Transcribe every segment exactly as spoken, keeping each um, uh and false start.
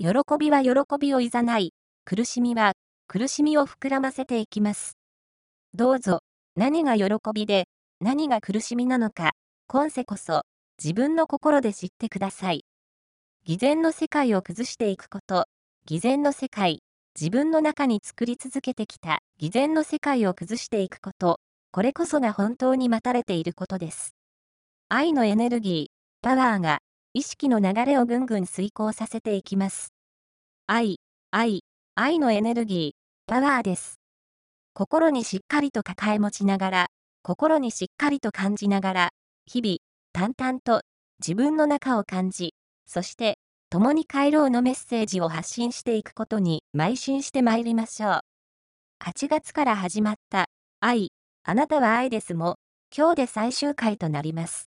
喜びは喜びをいざない、苦しみは苦しみを膨らませていきます。どうぞ、何が喜びで、何が苦しみなのか、今世こそ、自分の心で知ってください。偽善の世界を崩していくこと、偽善の世界、自分の中に作り続けてきた偽善の世界を崩していくこと、これこそが本当に待たれていることです。愛のエネルギー、パワーが、意識の流れをぐんぐん遂行させていきます。愛、愛、愛のエネルギー、パワーです。心にしっかりと抱え持ちながら、心にしっかりと感じながら、日々、淡々と自分の中を感じ、そして、共に帰ろうのメッセージを発信していくことに邁進してまいりましょう。はちがつから始まった、愛、あなたは愛ですも、今日で最終回となります。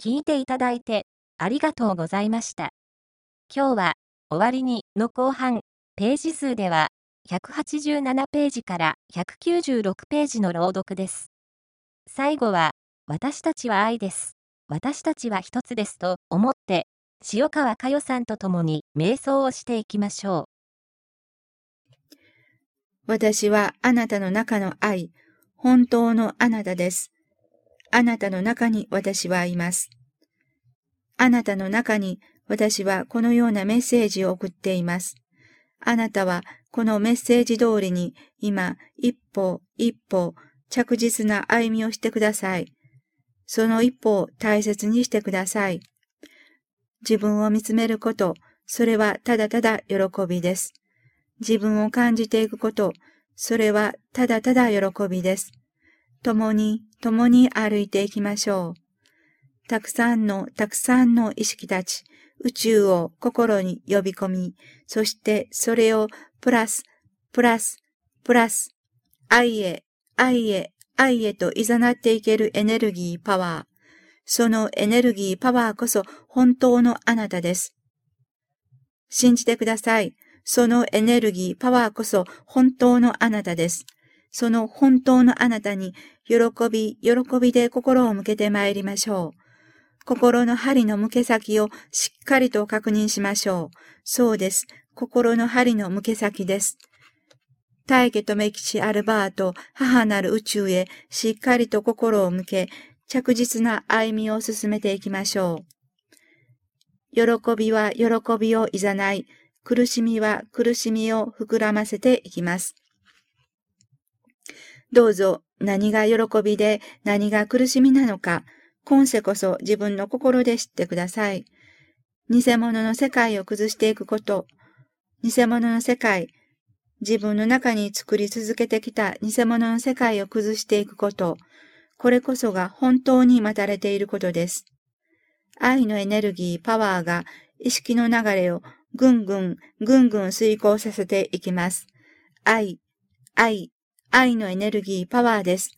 聞いていただいて、ありがとうございました。今日は、終わりにの後半、ページ数では、ひゃくはちじゅうななページからひゃくきゅうじゅうろくページの朗読です。最後は、私たちは愛です。私たちは一つですと思って、塩川佳代さんと共に瞑想をしていきましょう。私はあなたの中の愛、本当のあなたです。あなたの中に私はいます。あなたの中に私はこのようなメッセージを送っています。あなたはこのメッセージ通りに今一歩一歩着実な歩みをしてください。その一歩を大切にしてください。自分を見つめること、それはただただ喜びです。自分を感じていくこと、それはただただ喜びです。共に共に歩いていきましょう。たくさんのたくさんの意識たち、宇宙を心に呼び込み、そしてそれをプラス、プラス、プラス、愛へ、愛へ、愛へと誘っていけるエネルギーパワー。そのエネルギーパワーこそ本当のあなたです。信じてください。そのエネルギーパワーこそ本当のあなたです。その本当のあなたに喜び、喜びで心を向けてまいりましょう。心の針の向け先をしっかりと確認しましょう。そうです。心の針の向け先です。大家とめきちアルバート、母なる宇宙へしっかりと心を向け、着実な歩みを進めていきましょう。喜びは喜びをいざない、苦しみは苦しみを膨らませていきます。どうぞ、何が喜びで何が苦しみなのか、今世こそ自分の心で知ってください。偽物の世界を崩していくこと、偽物の世界、自分の中に作り続けてきた偽物の世界を崩していくこと、これこそが本当に待たれていることです。愛のエネルギー、パワーが意識の流れをぐんぐん、ぐんぐん遂行させていきます。愛、愛、愛のエネルギー、パワーです。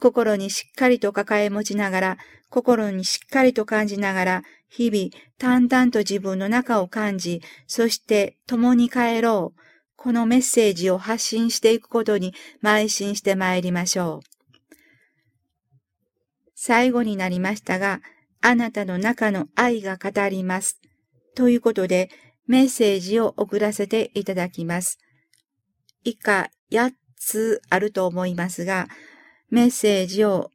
心にしっかりと抱え持ちながら、心にしっかりと感じながら、日々、淡々と自分の中を感じ、そして共に帰ろう。このメッセージを発信していくことに邁進してまいりましょう。最後になりましたが、あなたの中の愛が語ります。ということで、メッセージを送らせていただきます。以下やっつあると思いますが、メッセージを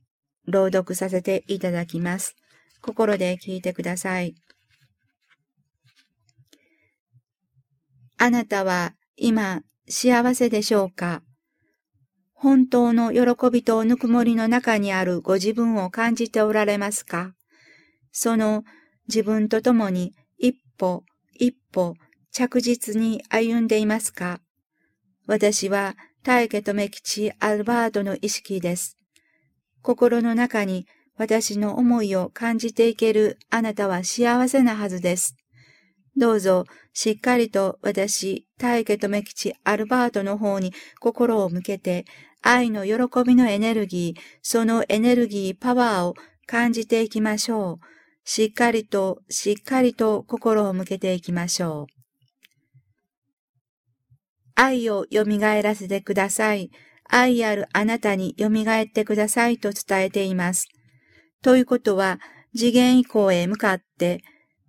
朗読させていただきます。心で聞いてください。あなたは今幸せでしょうか？本当の喜びとぬくもりの中にあるご自分を感じておられますか？その自分と共に一歩一歩着実に歩んでいますか？私は大家とめきちアルバートの意識です。心の中に私の思いを感じていけるあなたは幸せなはずです。どうぞしっかりと私、大家とめきちアルバートの方に心を向けて、愛の喜びのエネルギー、そのエネルギー、パワーを感じていきましょう。しっかりと、しっかりと心を向けていきましょう。愛をよみがえらせてください。愛あるあなたによみがえってくださいと伝えています。ということは、次元以降へ向かって、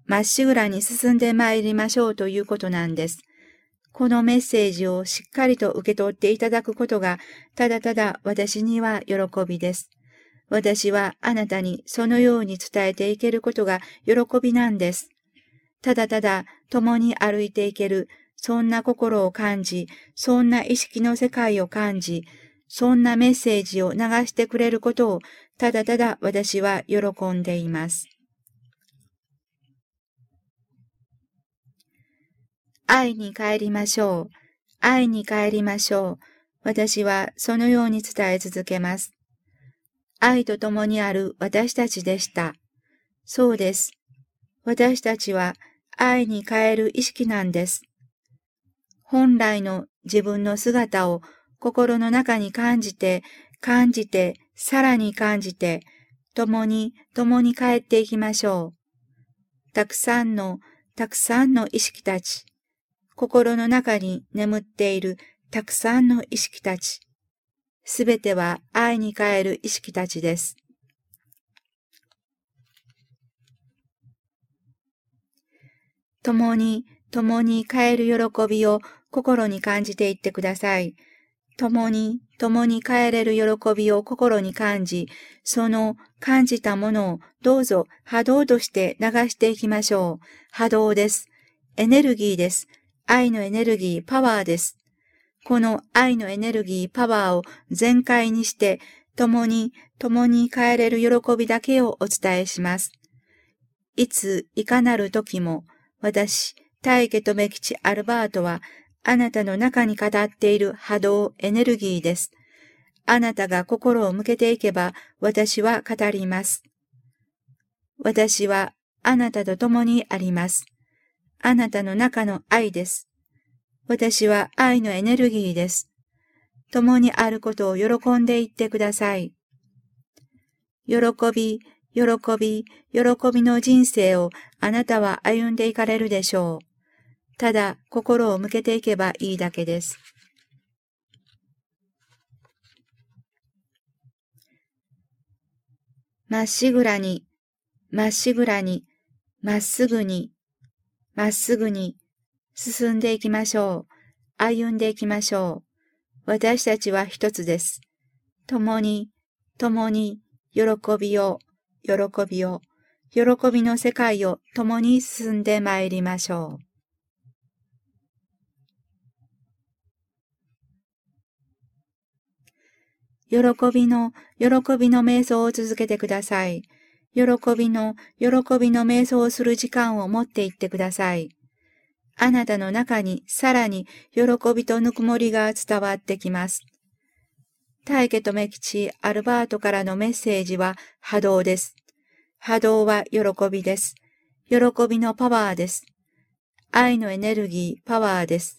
まっしぐらに進んでまいりましょうということなんです。このメッセージをしっかりと受け取っていただくことが、ただただ私には喜びです。私はあなたにそのように伝えていけることが喜びなんです。ただただ共に歩いていける、そんな心を感じ、そんな意識の世界を感じ、そんなメッセージを流してくれることを、ただただ私は喜んでいます。愛に帰りましょう。愛に帰りましょう。私はそのように伝え続けます。愛と共にある私たちでした。そうです。私たちは愛に変える意識なんです。本来の自分の姿を心の中に感じて、感じて、さらに感じて、共に共に帰っていきましょう。たくさんの、たくさんの意識たち、心の中に眠っているたくさんの意識たち、すべては愛に変える意識たちです。共に、共に変える喜びを心に感じていってください。共に、共に変えれる喜びを心に感じ、その感じたものをどうぞ波動として流していきましょう。波動です。エネルギーです。愛のエネルギー、パワーです。この愛のエネルギー、パワーを全開にして、共に、共に変えれる喜びだけをお伝えします。いつ、いかなる時も、私、大家留吉アルバートは、あなたの中に語っている波動、エネルギーです。あなたが心を向けていけば、私は語ります。私は、あなたと共にあります。あなたの中の愛です。私は愛のエネルギーです。共にあることを喜んでいってください。喜び、喜び、喜びの人生をあなたは歩んでいかれるでしょう。ただ、心を向けていけばいいだけです。まっしぐらに、まっしぐらに、まっすぐに、まっすぐに、進んでいきましょう。歩んでいきましょう。私たちは一つです。共に、共に、喜びを、喜びを、喜びの世界を共に進んでまいりましょう。喜びの、喜びの瞑想を続けてください。喜びの、喜びの瞑想をする時間を持っていってください。あなたの中にさらに喜びとぬくもりが伝わってきます。大家留吉アルバートからのメッセージは波動です。波動は喜びです。喜びのパワーです。愛のエネルギー、パワーです。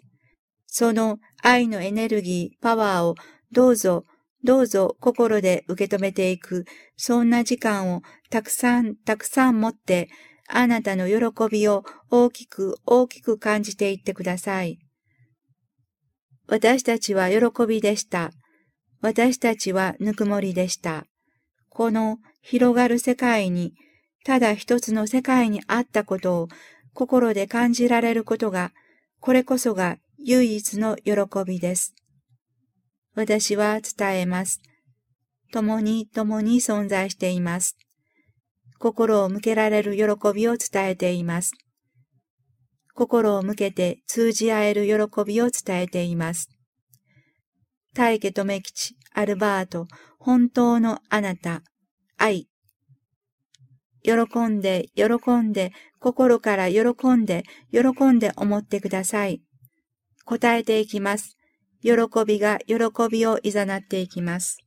その愛のエネルギー、パワーをどうぞ、どうぞ心で受け止めていく、そんな時間をたくさんたくさん持って、あなたの喜びを大きく大きく感じていってください。私たちは喜びでした。私たちはぬくもりでした。この広がる世界に、ただ一つの世界にあったことを心で感じられることが、これこそが唯一の喜びです。私は伝えます。共に共に存在しています。心を向けられる喜びを伝えています。心を向けて通じ合える喜びを伝えています。大家留吉、アルバート、本当のあなた、愛。喜んで、喜んで、心から喜んで、喜んで思ってください。答えていきます。喜びが喜びをいざなっていきます。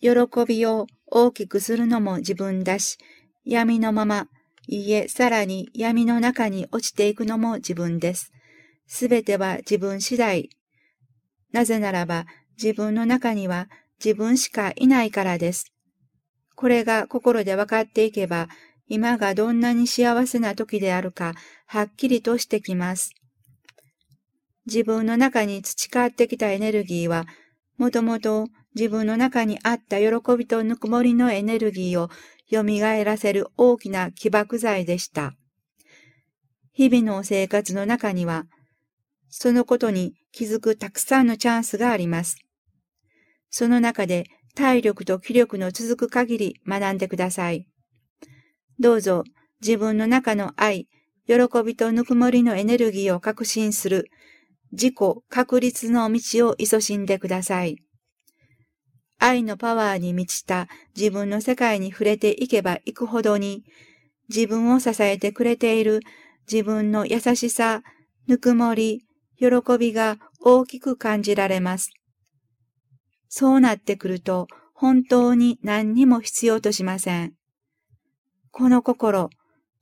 喜びを大きくするのも自分だし、闇のまま、いいえ、さらに闇の中に落ちていくのも自分です。すべては自分次第。なぜならば、自分の中には自分しかいないからです。これが心で分かっていけば、今がどんなに幸せな時であるか、はっきりとしてきます。自分の中に培ってきたエネルギーは、もともと自分の中にあった喜びとぬくもりのエネルギーを蘇らせる大きな起爆剤でした。日々の生活の中には、そのことに気づくたくさんのチャンスがあります。その中で体力と気力の続く限り学んでください。どうぞ自分の中の愛、喜びとぬくもりのエネルギーを確信する自己確立の道を勤しんでください。愛のパワーに満ちた自分の世界に触れていけばいくほどに、自分を支えてくれている自分の優しさ、ぬくもり、喜びが大きく感じられます。そうなってくると本当に何にも必要としません。この心、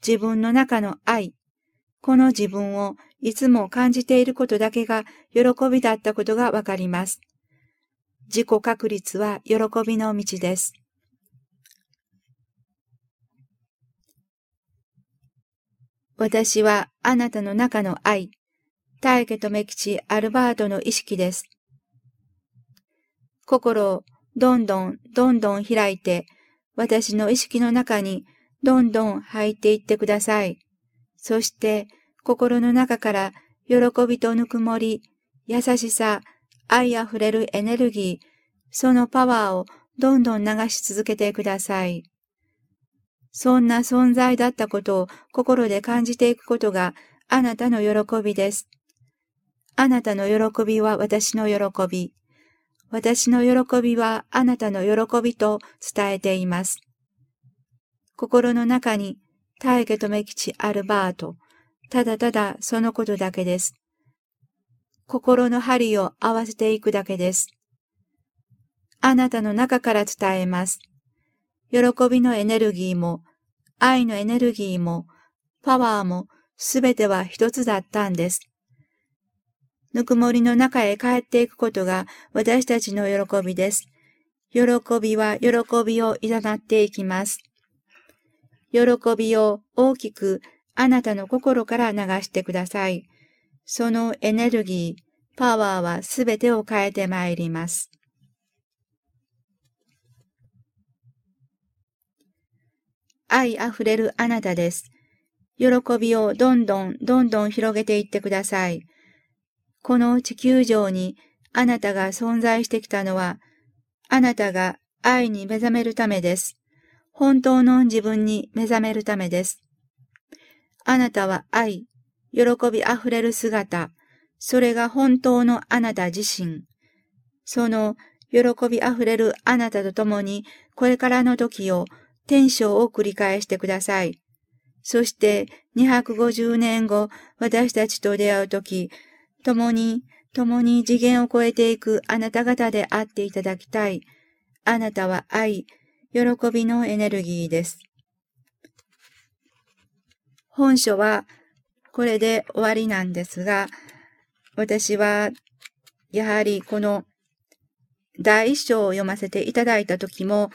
自分の中の愛、この自分をいつも感じていることだけが喜びだったことがわかります。自己確立は喜びの道です。私はあなたの中の愛、大家留吉アルバートの意識です。心をどんどんどんどん開いて、私の意識の中にどんどん入っていってください。そして心の中から喜びとぬくもり、優しさ、愛あふれるエネルギー、そのパワーをどんどん流し続けてください。そんな存在だったことを心で感じていくことがあなたの喜びです。あなたの喜びは私の喜び。私の喜びはあなたの喜びと伝えています。心の中に大家留吉アルバート、ただただそのことだけです。心の針を合わせていくだけです。あなたの中から伝えます。喜びのエネルギーも、愛のエネルギーも、パワーも、すべては一つだったんです。ぬくもりの中へ帰っていくことが私たちの喜びです。喜びは喜びをいざなっていきます。喜びを大きくあなたの心から流してください。そのエネルギー、パワーはすべてを変えてまいります。愛あふれるあなたです。喜びをどんどんどんどん広げていってください。この地球上にあなたが存在してきたのは、あなたが愛に目覚めるためです。本当の自分に目覚めるためです。あなたは愛、喜びあふれる姿、それが本当のあなた自身。その喜びあふれるあなたと共に、これからの時を転生を繰り返してください。そしてにひゃくごじゅうねんご、私たちと出会うとき、共に、共に次元を超えていくあなた方であっていただきたい。あなたは愛、喜びのエネルギーです。本書はこれで終わりなんですが、私はやはりこの第一章を読ませていただいたときも、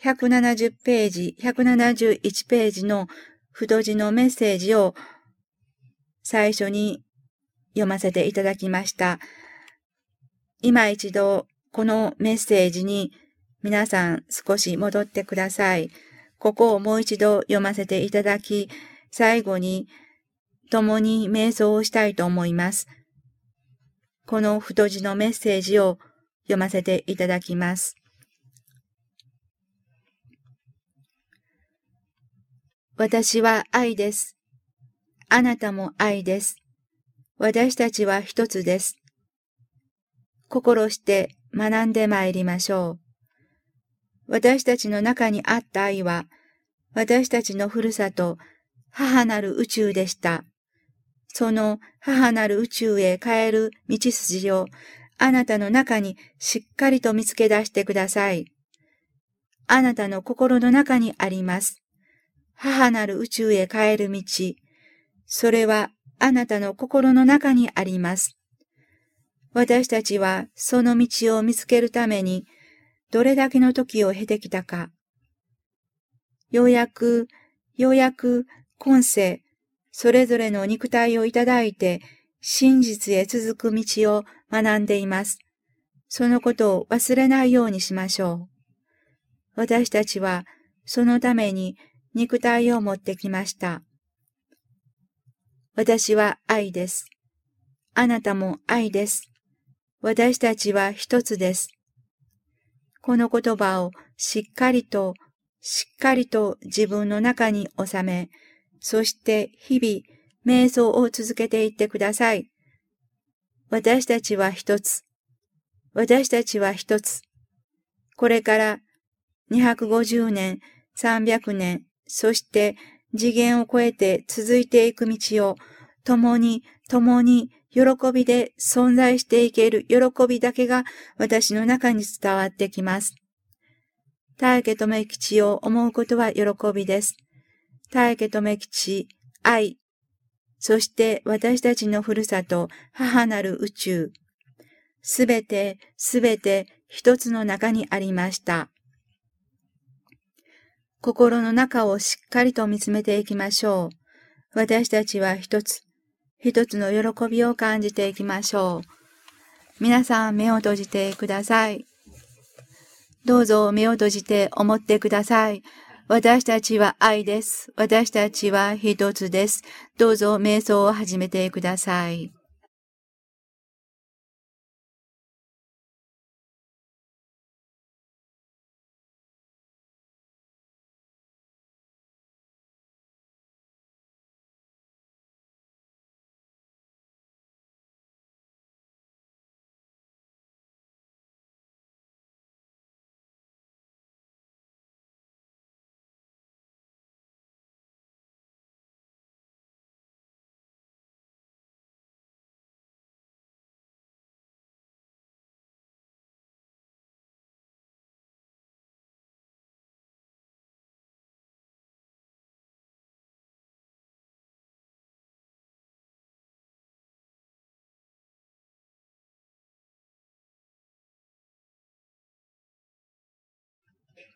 ひゃくななじゅうページ、ひゃくななじゅういちページの太字のメッセージを最初に読ませていただきました。今一度このメッセージに皆さん少し戻ってください。ここをもう一度読ませていただき、最後に共に瞑想をしたいと思います。この太字のメッセージを読ませていただきます。私は愛です。あなたも愛です。私たちは一つです。心して学んでまいりましょう。私たちの中にあった愛は、私たちのふるさと、母なる宇宙でした。その母なる宇宙へ帰る道筋を、あなたの中にしっかりと見つけ出してください。あなたの心の中にあります。母なる宇宙へ帰る道、それはあなたの心の中にあります。私たちはその道を見つけるためにどれだけの時を経てきたか。ようやく、ようやく今世、それぞれの肉体をいただいて真実へ続く道を学んでいます。そのことを忘れないようにしましょう。私たちはそのために肉体を持ってきました。私は愛です。あなたも愛です。私たちは一つです。この言葉をしっかりと、しっかりと自分の中に収め、そして日々瞑想を続けていってください。私たちは一つ。私たちは一つ。これからにひゃくごじゅうねん、さんびゃくねん、そして次元を超えて続いていく道を共に共に喜びで存在していける喜びだけが私の中に伝わってきます。大家留吉を思うことは喜びです。大家留吉、愛、そして私たちのふるさと、母なる宇宙。すべて、すべて一つの中にありました。心の中をしっかりと見つめていきましょう。私たちは一つ、一つの喜びを感じていきましょう。皆さん目を閉じてください。どうぞ目を閉じて思ってください。私たちは愛です。私たちは一つです。どうぞ瞑想を始めてください。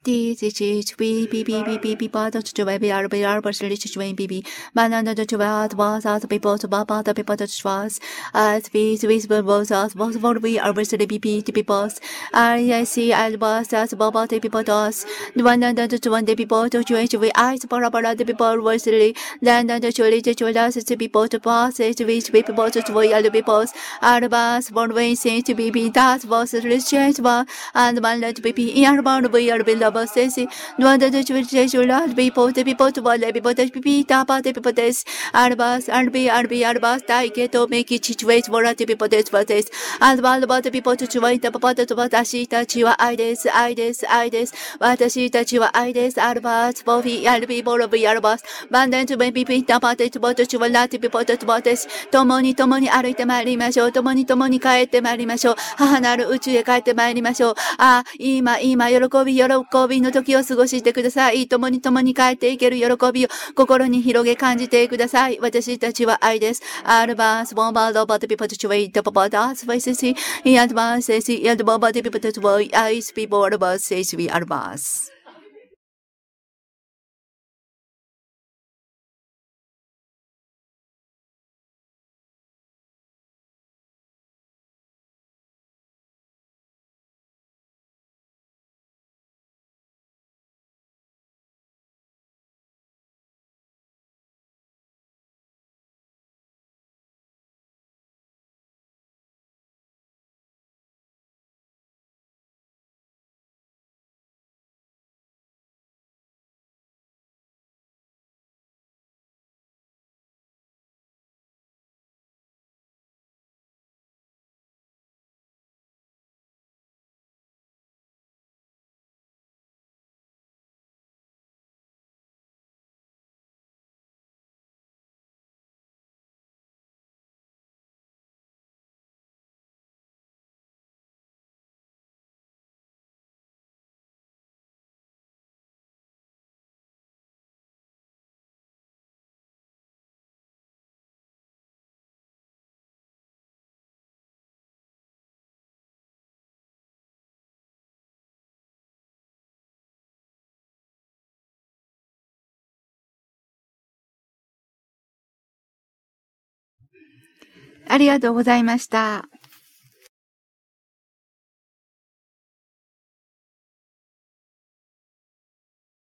D G G B B B B B B B to Joe B R B R B B B Mananda to Joe was as people to Baba the people to Schwarz as B Swiss was as was for we are with the B P to peoples I see I was as Baba the people does the one and the two and the people to change we eyes for about the people was really then the truly to join us to people to pass it to which people to join other peoples are bus one way say to be be that was really change one and one let B P in our bound we are below.バスです。ドアで出てきてラビポテピポトバレビポテピタパテピポテス。アルバスアルビアルビアルバスタイケトメキチチウェイズボラテピポテスバテス。アルバルバテピポテチワイタパパテトバタシたちは愛です愛です愛です。私たちは愛です。アルバスボフィアルビボロビアルバス。バンデントベビピタパテトバテチワラテピポテトバテス。共に共に歩いてまいりましょう。共に共に帰ってまいりましょう。母なる宇宙へ帰ってまいりましょう。あ、今今喜び喜び。喜びの時を過ごしてください。共に共に帰っていける喜びを心に広げ感じてください。私たちは愛です。アルバスボンバードバテピポテチウェイトパパダースファイセシイアドバーセシイアドバーバテピポテチウェイアイスピボールバーセシウィアルバス。ありがとうございました。